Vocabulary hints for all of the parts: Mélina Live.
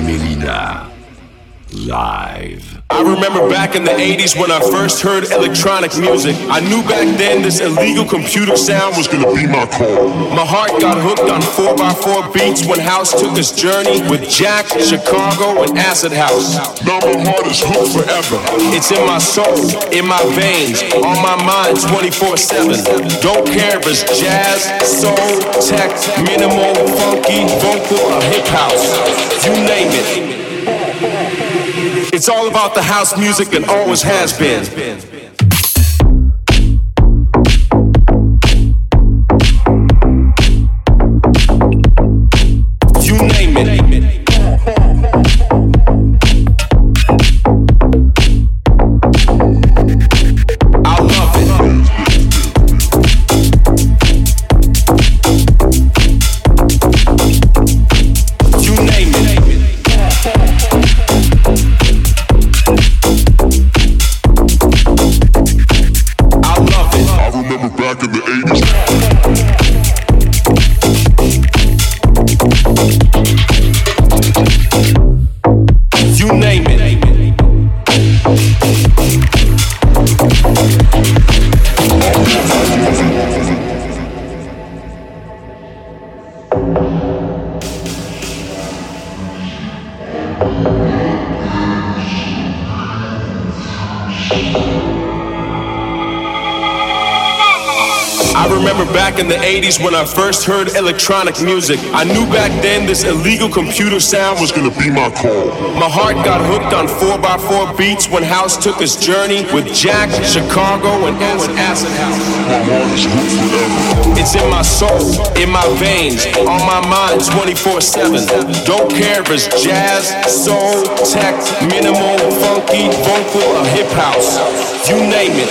Mélina Live. I remember back in the 80s when I first heard electronic music. I knew back then this illegal computer sound was gonna be my call. My heart got hooked on 4x4 beats when house took its journey with Jack, Chicago, and Acid House. Now my heart is hooked forever. It's in my soul, in my veins, on my mind 24/7. Don't care if it's jazz, soul, tech, minimal, funky, vocal, or hip house. You name it. It's all about the house music and always has been. You name it. I love it. You name it. Back in the 80s. I remember back in the 80s when I first heard electronic music. I knew back then this illegal computer sound was gonna be my call. My heart got hooked on 4x4 beats when house took its journey with Jack, Chicago, and Acid House. My heart is hooked forever. It's in my soul, in my veins, on my mind 24/7. Don't care if it's jazz, soul, tech, minimal, funky, vocal, or hip house. You name it.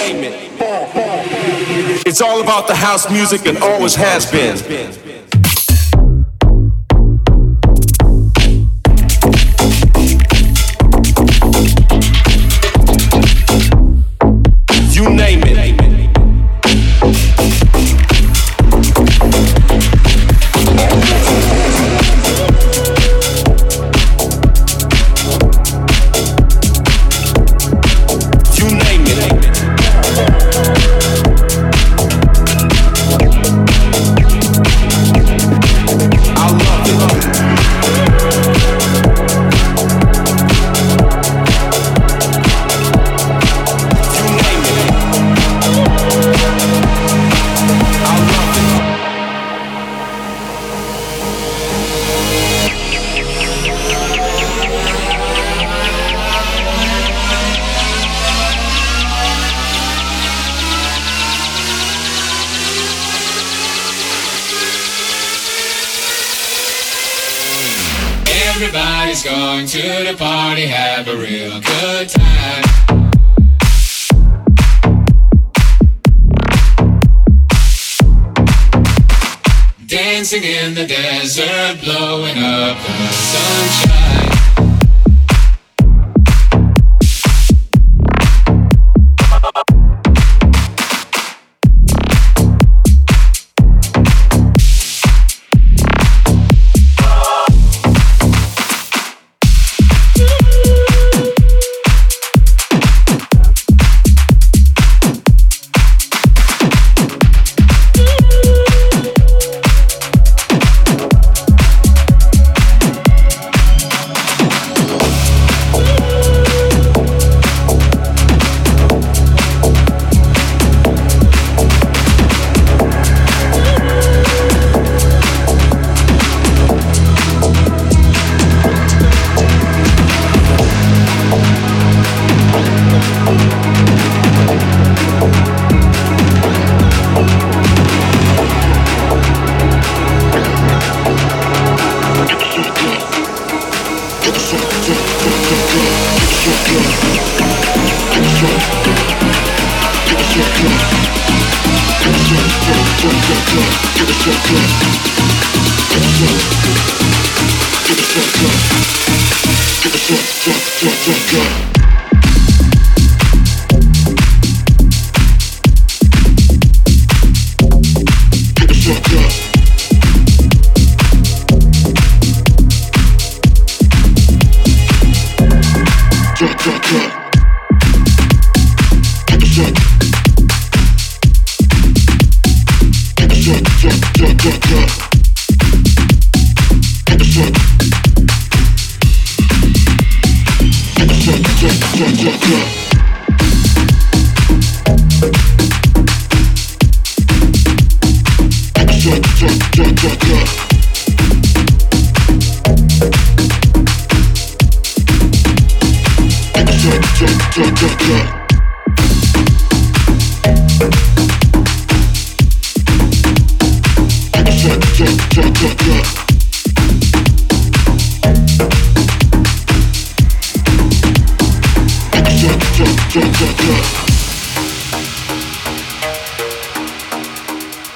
It's all about the house music and always has been. You name it. Everybody's going to the party, have a real good time. Dancing in the desert, blowing up the sunshine. Get it,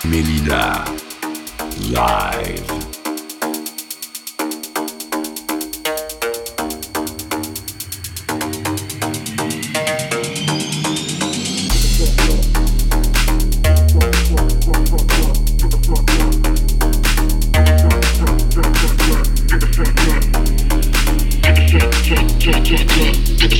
Mélina Live.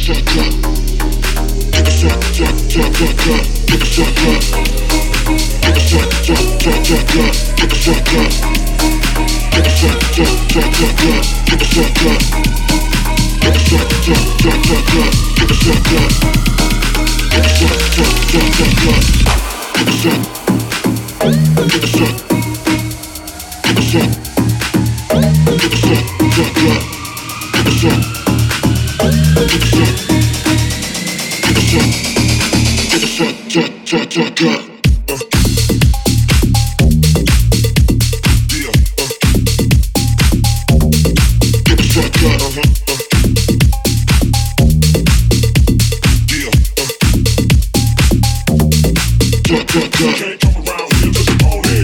Take a round, we just a party.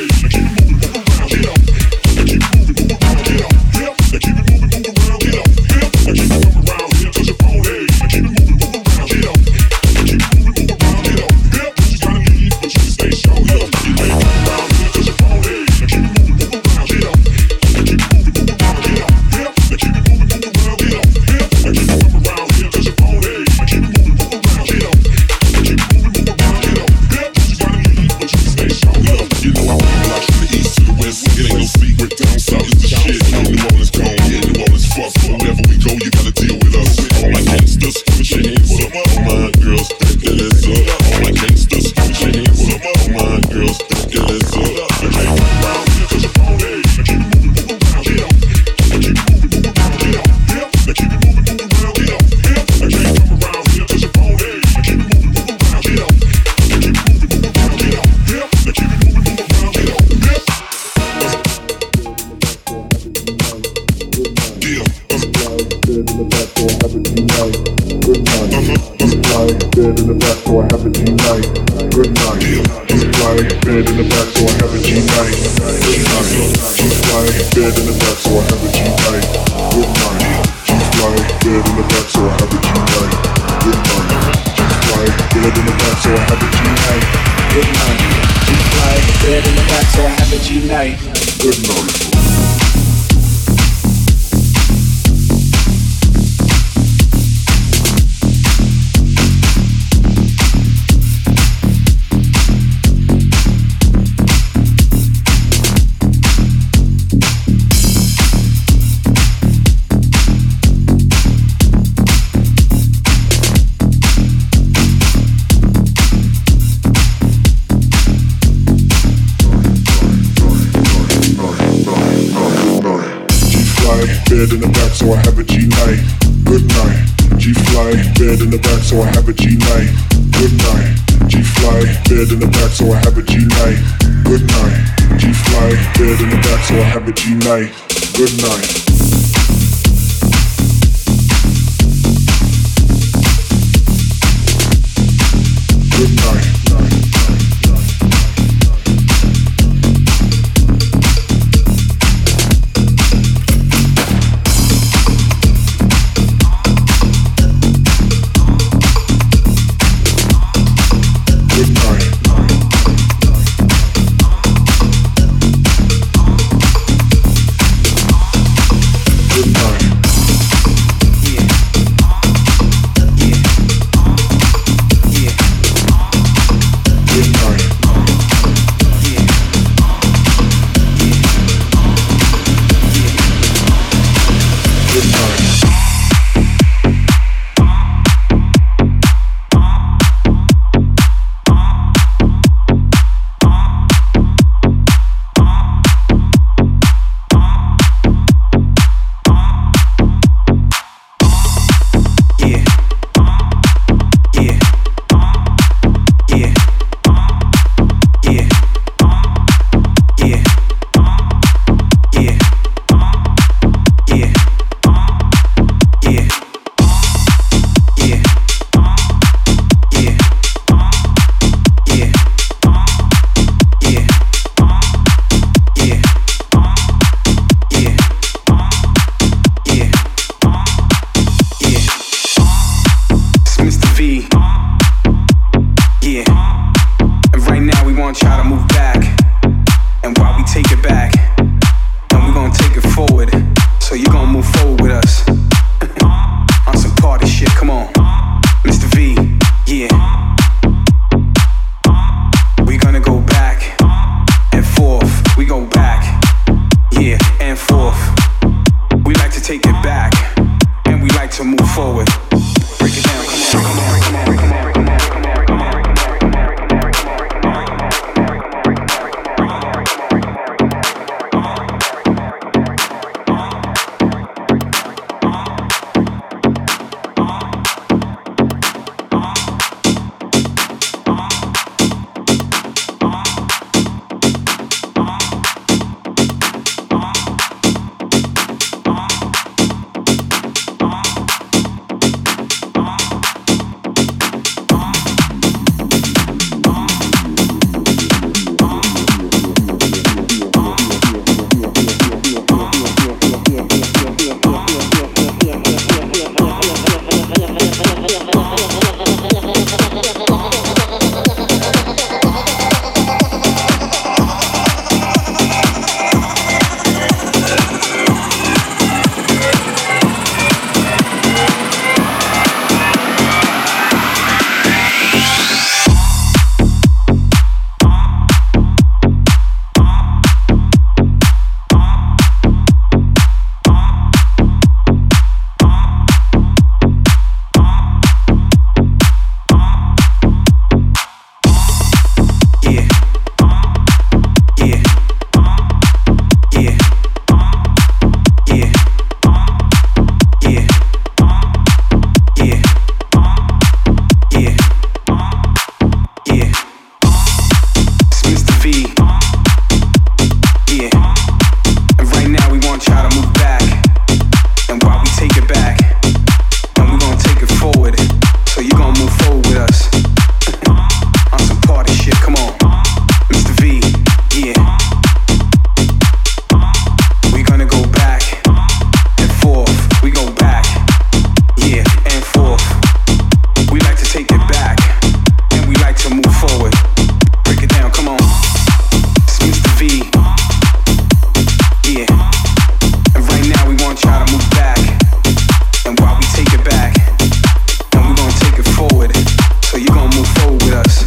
Keep moving around, you know. at night. She's flying in bed in the back, so I have a G-night. She's flying in bed in the back, so I have a G-night. Good night. She's flying in bed in the back, so I have a G-night. Good night. She's flying in bed in the back, so I have a G-night. Good night. She's flying in bed in the back, so I have a G-night. Good night. Bed in the back, so I have a G night. Good night. G fly. Bed in the back, so I have a G night. Good night. G fly. Bed in the back, so I have a G night. Good night. G fly. Bed in the back, so I have a G night. Good night. Good night. Party. shit, come on, Mr. V, yeah. We gonna go back and forth, we go back, yeah, and forth. We like to take it back, and we like to move forward. Break it down, come on, it's Mr. V, yeah. And right now we want y'all to move back, and while we take it back, and we gonna take it forward, so you gonna move forward with us.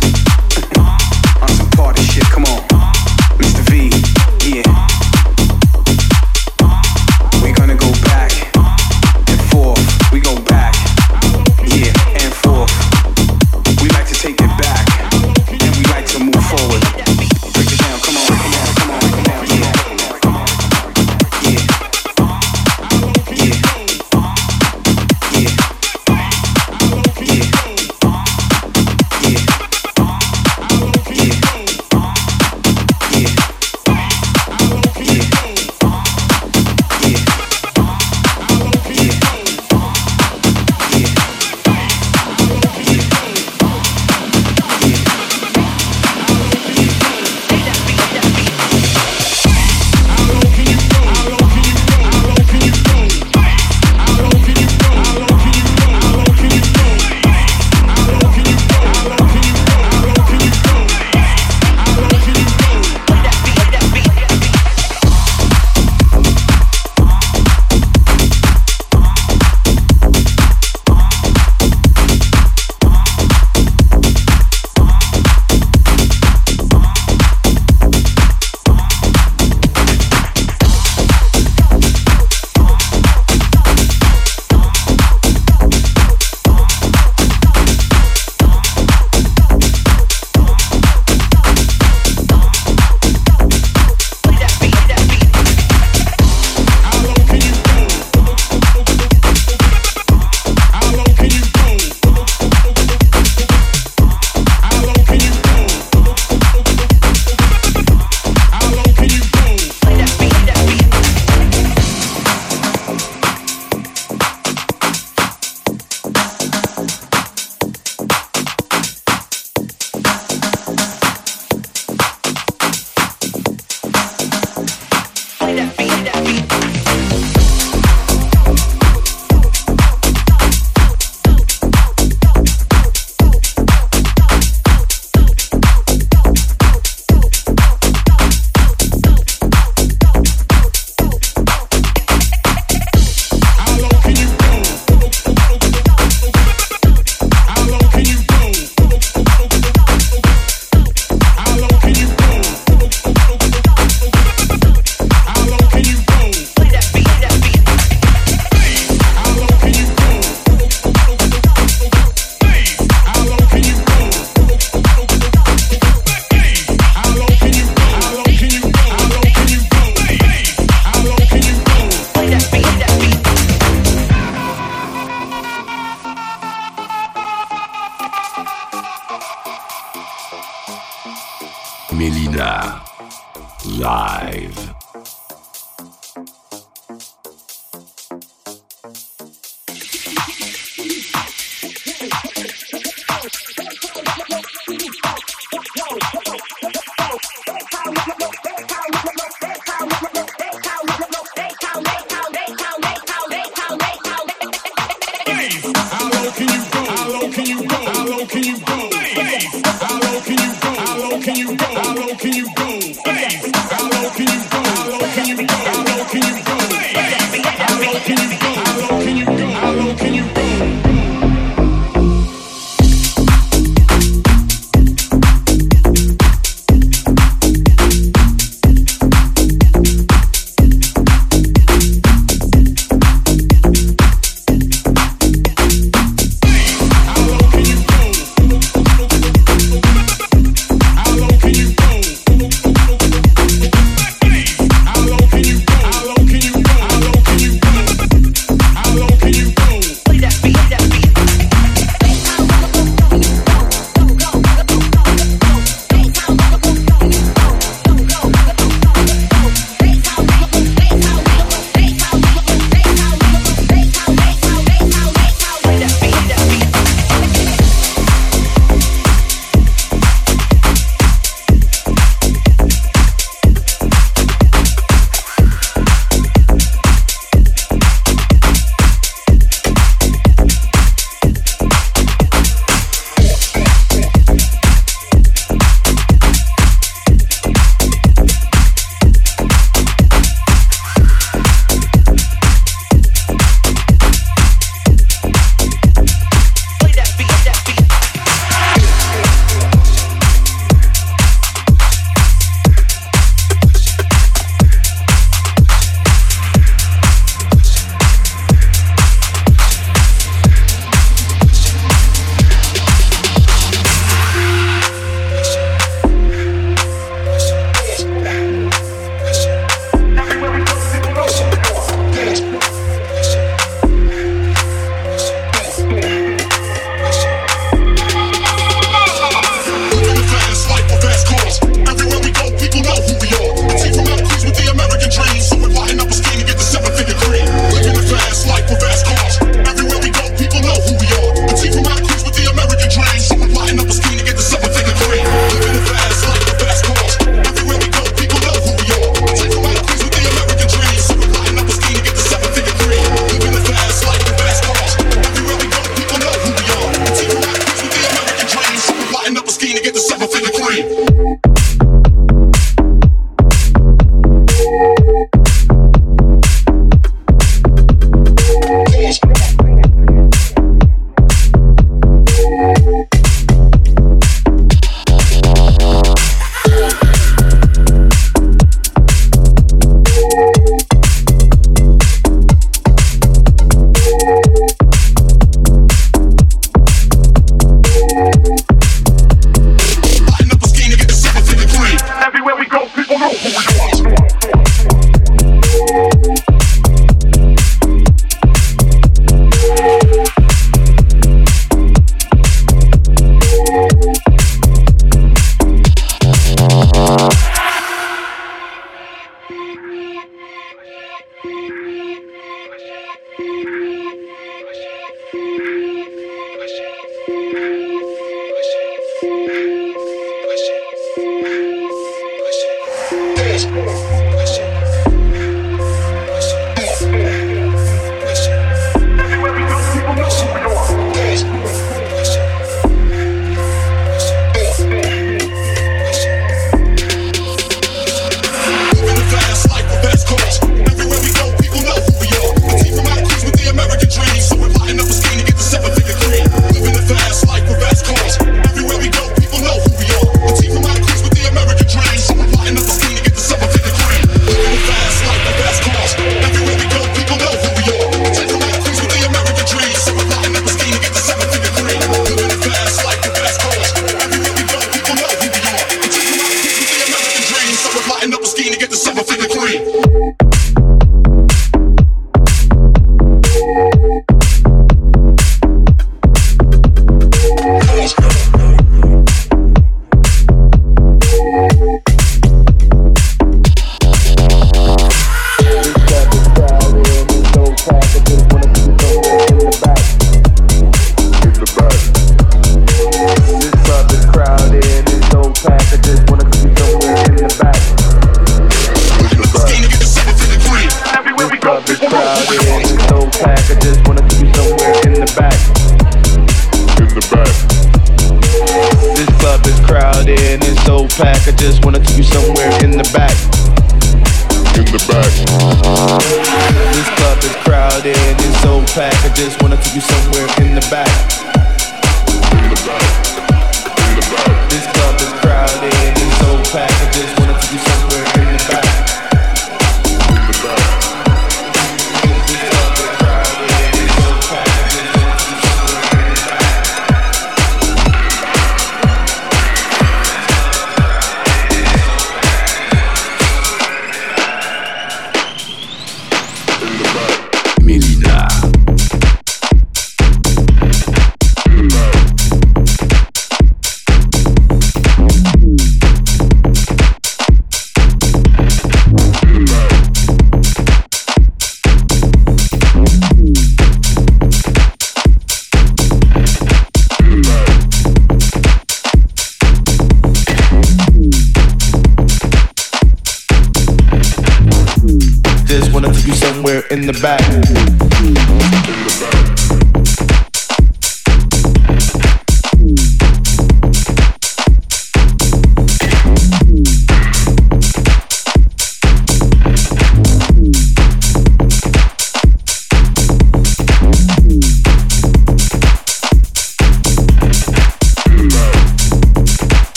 Mélina Live. Can you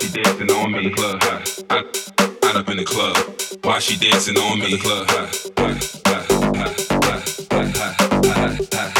She dancing on me. Club hot, hot, hot up in the club. Why she dancing on me? Club hot, hot, hot, hot, hot, hot, hot, hot, hot.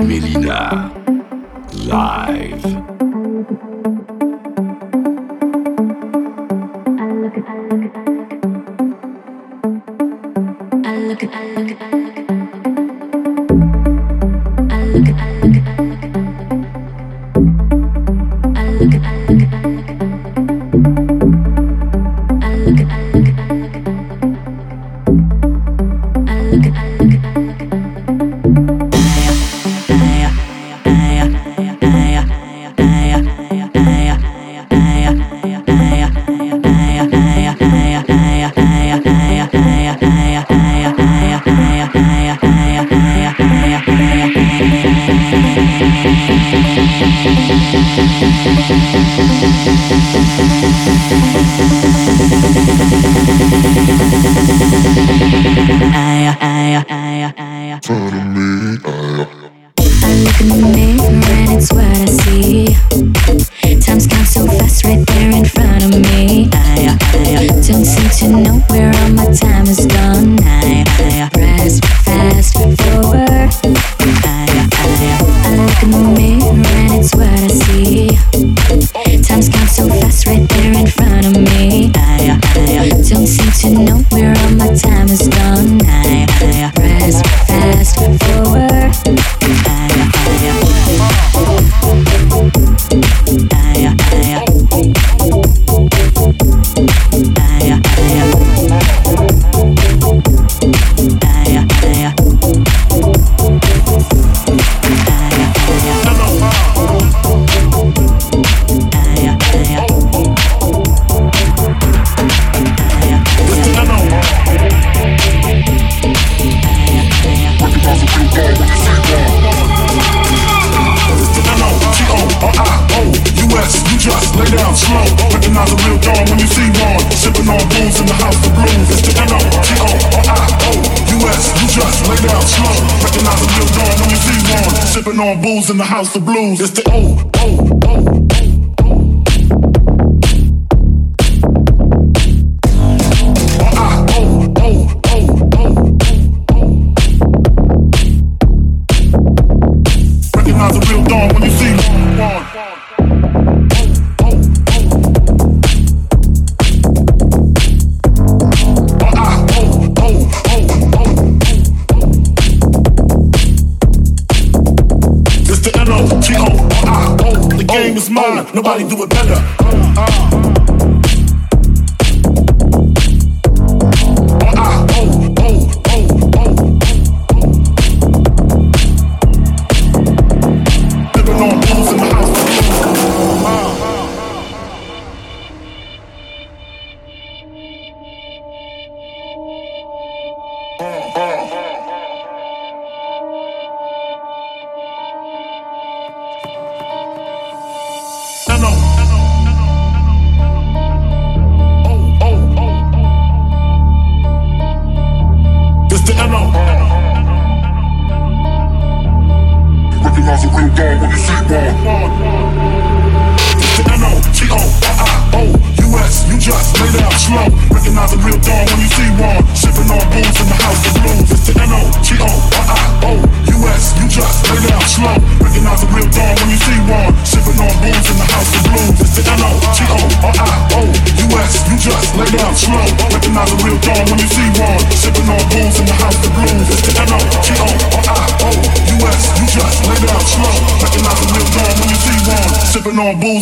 Mélina Live. here in front of me. I don't seem to know where all my time is gone. I press fast forward. I look in the mirror and it's what I see. Time's gone so fast right there in front of me. I don't seem to know where all my time is gone. I press fast forward. On booze in the house of blues. It's the O, O, O. Nobody do it better.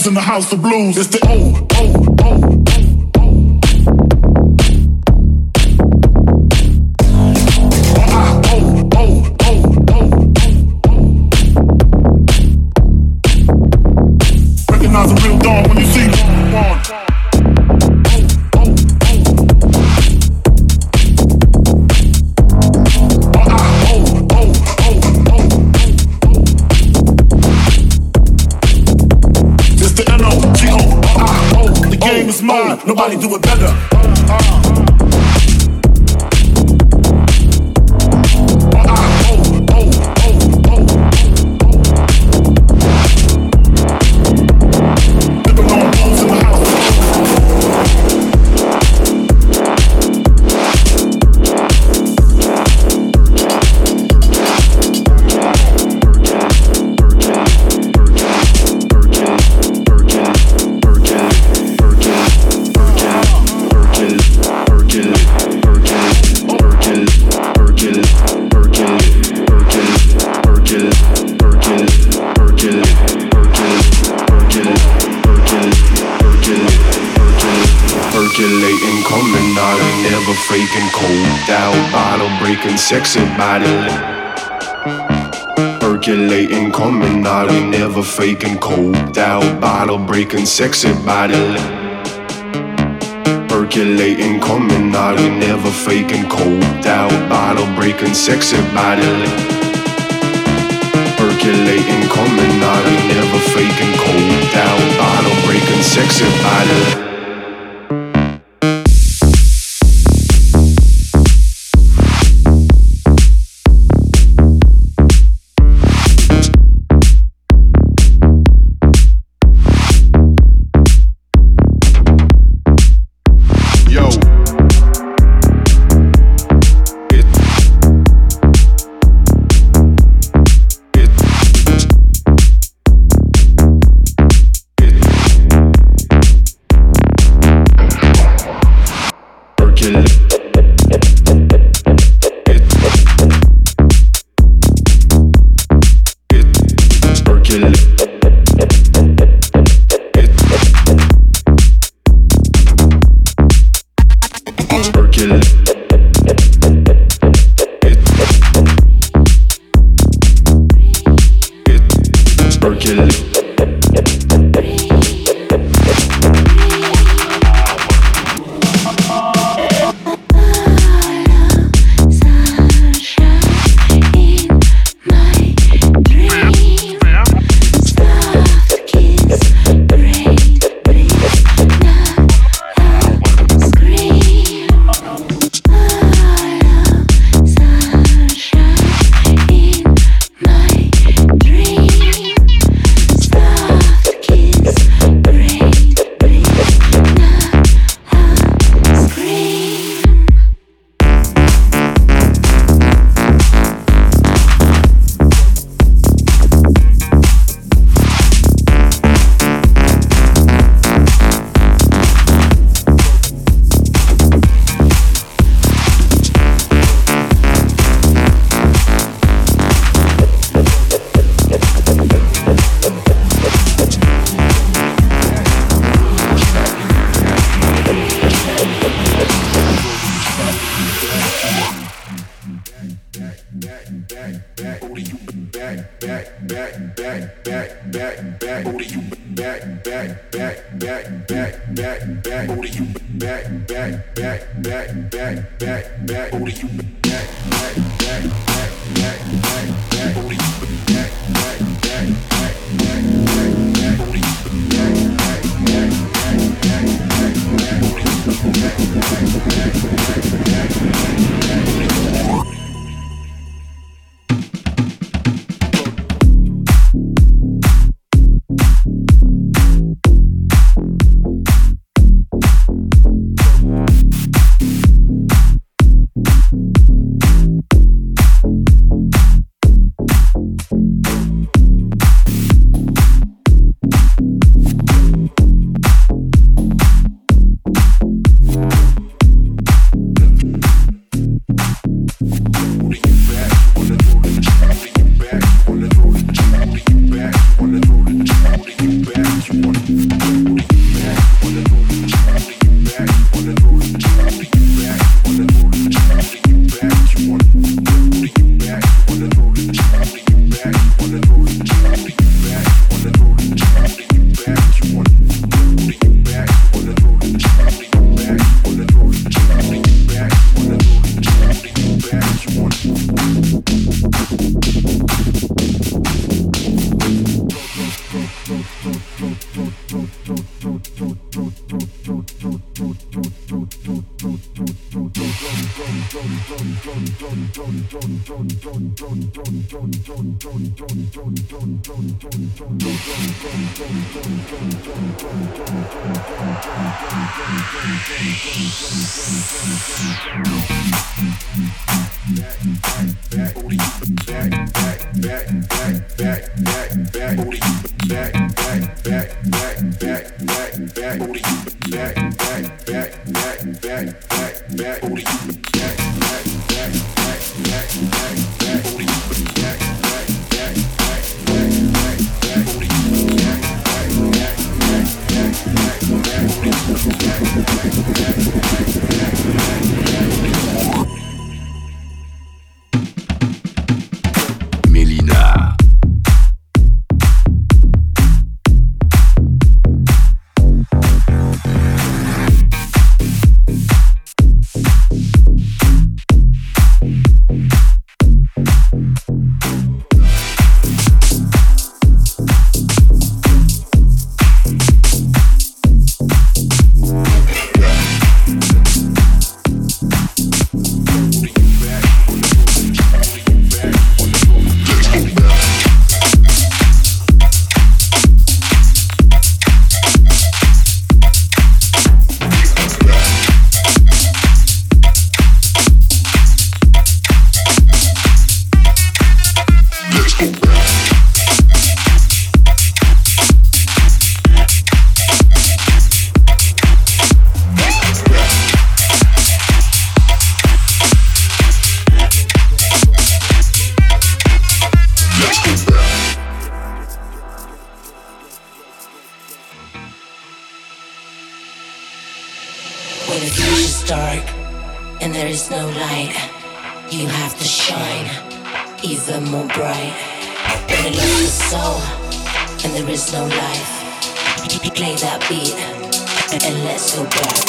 In the house of blues, it's the O, O, O. Nobody do it better. Sexy body percolating, coming out, we never faking. Cold out, bottle breaking, sexy body percolating, coming out, we never faking. Cold out, bottle breaking, sexy body percolating, coming out, we never faking. Cold out, bottle breaking, sexy body. When the future's dark and there is no light, you have to shine even more bright. When you lose the soul and there is no life, you play that beat and let's go back.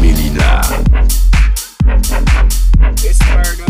Mélina. It's Virgo.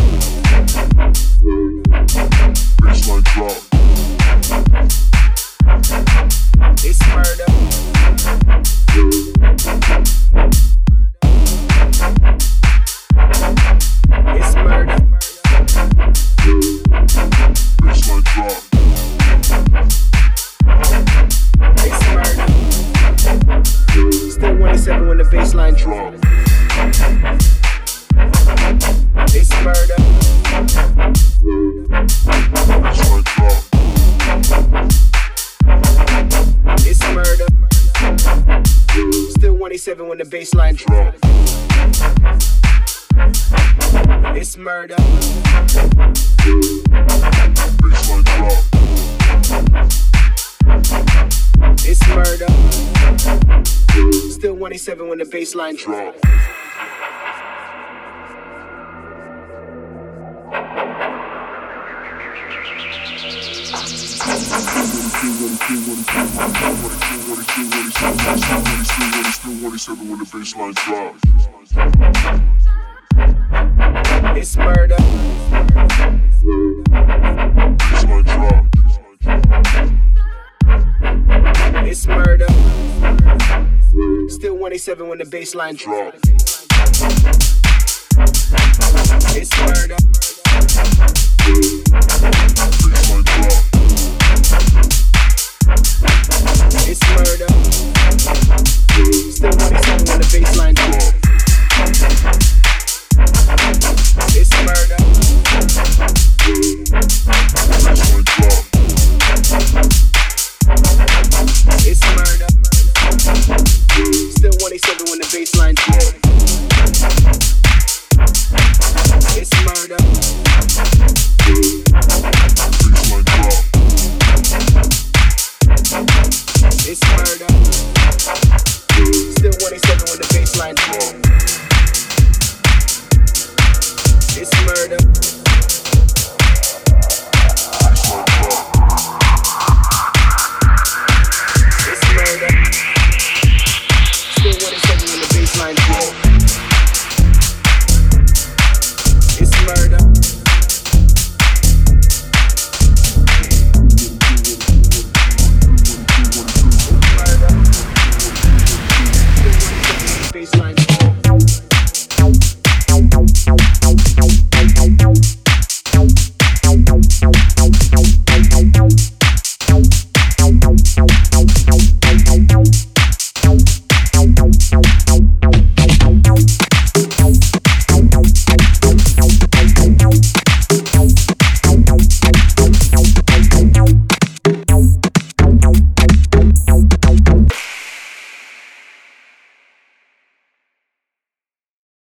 Baseline drop. It's Virgo. It's Virgo. Baseline drop. It's Virgo. Still 107 when the baseline drop. It's murder. It's murder. Still 187 when the baseline drop. It's murder. Baseline drop. It's murder. Still 187 when the baseline drop. It's murder. It's murder. Still 187 when the baseline drops.